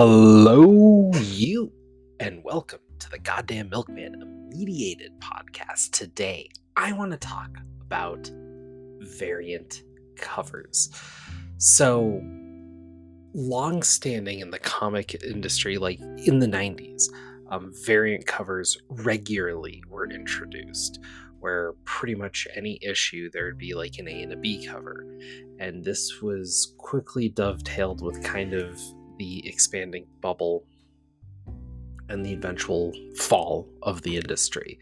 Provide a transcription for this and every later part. Hello, you, and welcome to the Goddamn Milkman Mediated podcast. Today, I want to talk about variant covers. So, long-standing in the comic industry, like in the 90s, variant covers regularly were introduced, where pretty much any issue there would be like an A and a B cover. And this was quickly dovetailed with kind of the expanding bubble and the eventual fall of the industry.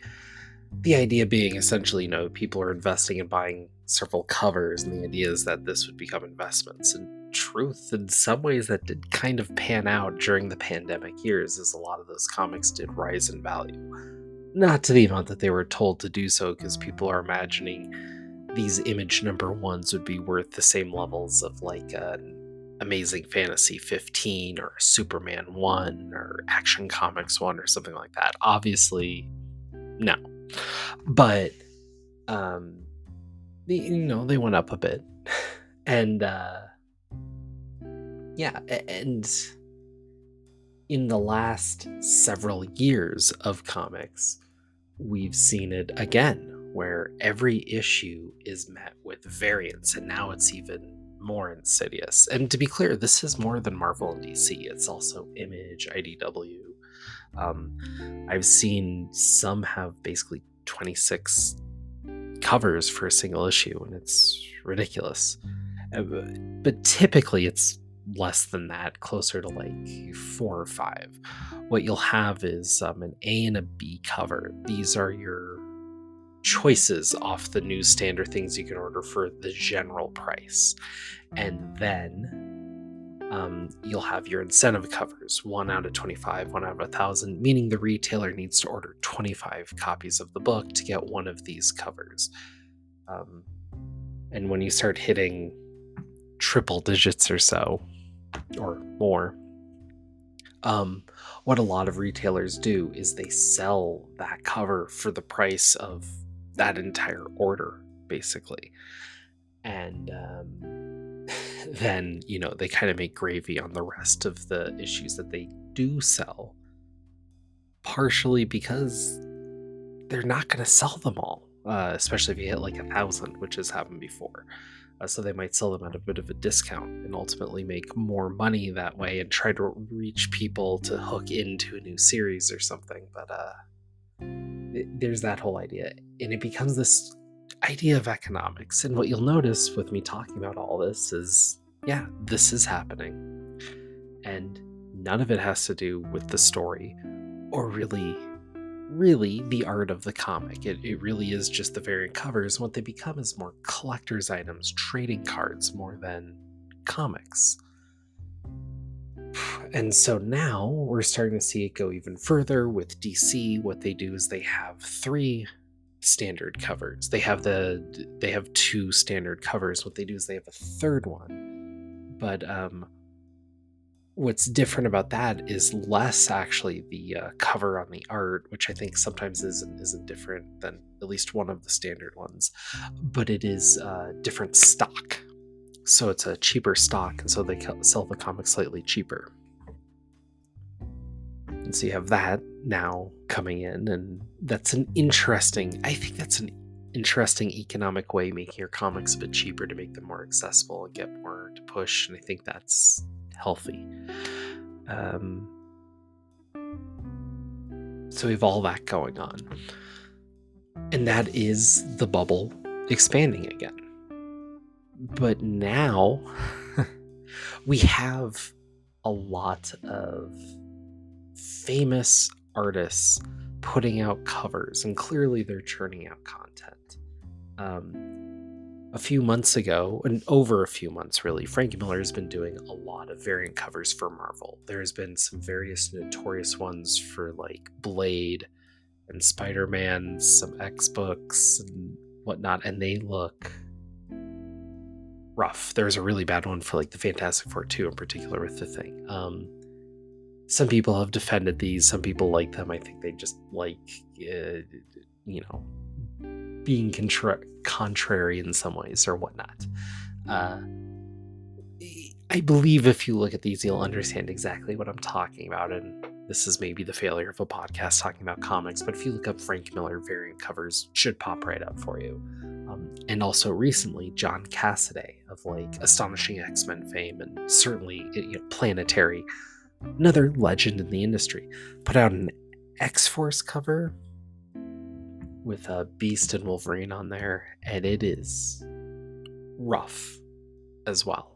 The idea being essentially, people are investing and buying several covers, and the idea is that this would become investments. And truth, in some ways, that did kind of pan out during the pandemic years, as a lot of those comics did rise in value. Not to the amount that they were told to do so, because people are imagining these image number ones would be worth the same levels of like Amazing Fantasy 15 or Superman 1 or Action Comics 1 or something like that. Obviously, no. But, they went up a bit. And, and in the last several years of comics, we've seen it again, where every issue is met with variants, and now it's even more insidious. And to be clear, this is more than Marvel and DC. It's also Image, IDW. I've seen some have basically 26 covers for a single issue, and it's ridiculous. But typically it's less than that, closer to like 4 or 5. What you'll have is an A and a B cover. These are your choices off the newsstand or things you can order for the general price. And then you'll have your incentive covers, 1 out of 25, 1 out of 1,000, meaning the retailer needs to order 25 copies of the book to get one of these covers. And when you start hitting triple digits or so, or more, what a lot of retailers do is they sell that cover for the price of that entire order, basically. And then, they kind of make gravy on the rest of the issues that they do sell, partially because they're not going to sell them all, especially if you hit like 1,000, which has happened before. So they might sell them at a bit of a discount and ultimately make more money that way and try to reach people to hook into a new series or something. But there's that whole idea. And it becomes this idea of economics. And what you'll notice with me talking about all this is, this is happening. And none of it has to do with the story or really the art of the comic. It really is just the variant covers. What they become is more collector's items, trading cards, more than comics. And so now we're starting to see it go even further with DC. What they do is they have 3 standard covers. They have 2 standard covers. What they do is they have a third one. But what's different about that is less actually the cover on the art, which I think sometimes isn't different than at least one of the standard ones, but it is different stock. So it's a cheaper stock, and so they sell the comic slightly cheaper. And so you have that now coming in, and that's an interesting economic way, making your comics a bit cheaper to make them more accessible and get more to push. And I think that's healthy. So we have all that going on, and that is the bubble expanding again. But now we have a lot of famous artists putting out covers, and clearly they're churning out content. Over a few months, Frank Miller has been doing a lot of variant covers for Marvel. There's been some various notorious ones for like Blade and Spider-Man, some X-Books and whatnot, and they look rough. There's a really bad one for like the Fantastic Four too, in particular with the Thing. Some people have defended these, some people like them. I think they just like, being contrary in some ways or whatnot. I believe if you look at these, you'll understand exactly what I'm talking about. And this is maybe the failure of a podcast talking about comics, but if you look up Frank Miller Variant Covers, it should pop right up for you. And also recently, John Cassaday of like Astonishing X-Men fame, and certainly Planetary, another legend in the industry, put out an X-Force cover with a Beast and Wolverine on there, and it is rough as well.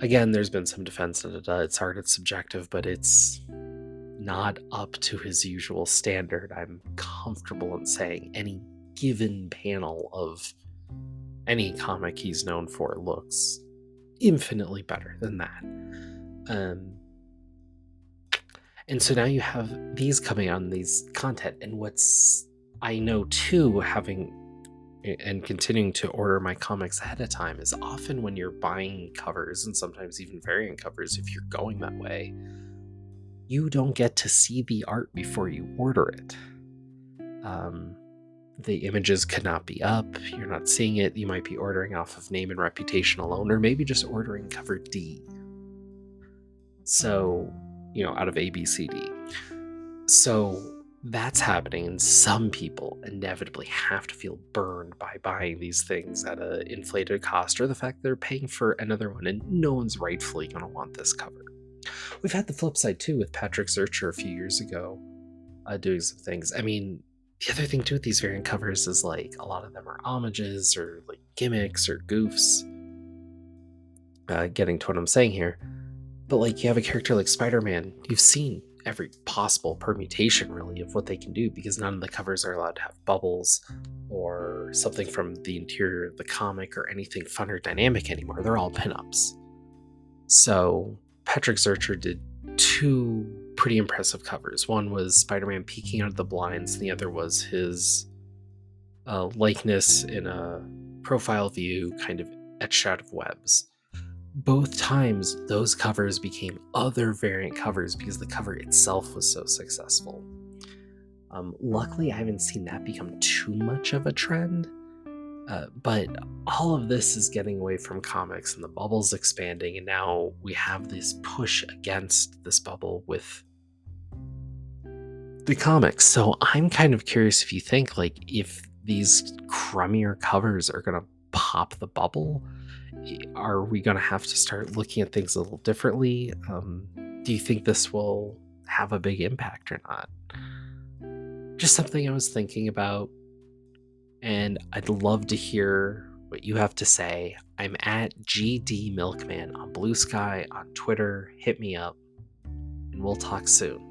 Again, there's been some defense, it's hard, it's subjective, but it's not up to his usual standard. I'm comfortable in saying any given panel of any comic he's known for looks infinitely better than that. And so now you have these coming on, these content, and what's, I know too, having and continuing to order my comics ahead of time, is often when you're buying covers, and sometimes even variant covers, if you're going that way, you don't get to see the art before you order it. The images could not be up, you're not seeing it, you might be ordering off of name and reputation alone, or maybe just ordering cover D. So, out of A, B, C, D. So that's happening, and some people inevitably have to feel burned by buying these things at an inflated cost, or the fact they're paying for another one and no one's rightfully going to want this cover. We've had the flip side too with Patrick Zercher a few years ago doing some things. I mean, the other thing too with these variant covers is like a lot of them are homages or like gimmicks or goofs, getting to what I'm saying here. But like you have a character like Spider-Man, you've seen every possible permutation really of what they can do, because none of the covers are allowed to have bubbles or something from the interior of the comic or anything fun or dynamic anymore. They're all pinups. So Patrick Zercher did two pretty impressive covers. One was Spider-Man peeking out of the blinds, and the other was his likeness in a profile view kind of etched out of webs. Both times, those covers became other variant covers because the cover itself was so successful. Luckily, I haven't seen that become too much of a trend, but all of this is getting away from comics and the bubble's expanding, and now we have this push against this bubble with the comics. So I'm kind of curious if you think, like, if these crummier covers are going to pop the bubble, are we going to have to start looking at things a little differently? Do you think this will have a big impact or not? Just something I was thinking about, and I'd love to hear what you have to say. I'm at GD Milkman on Blue Sky on Twitter. Hit me up, and we'll talk soon.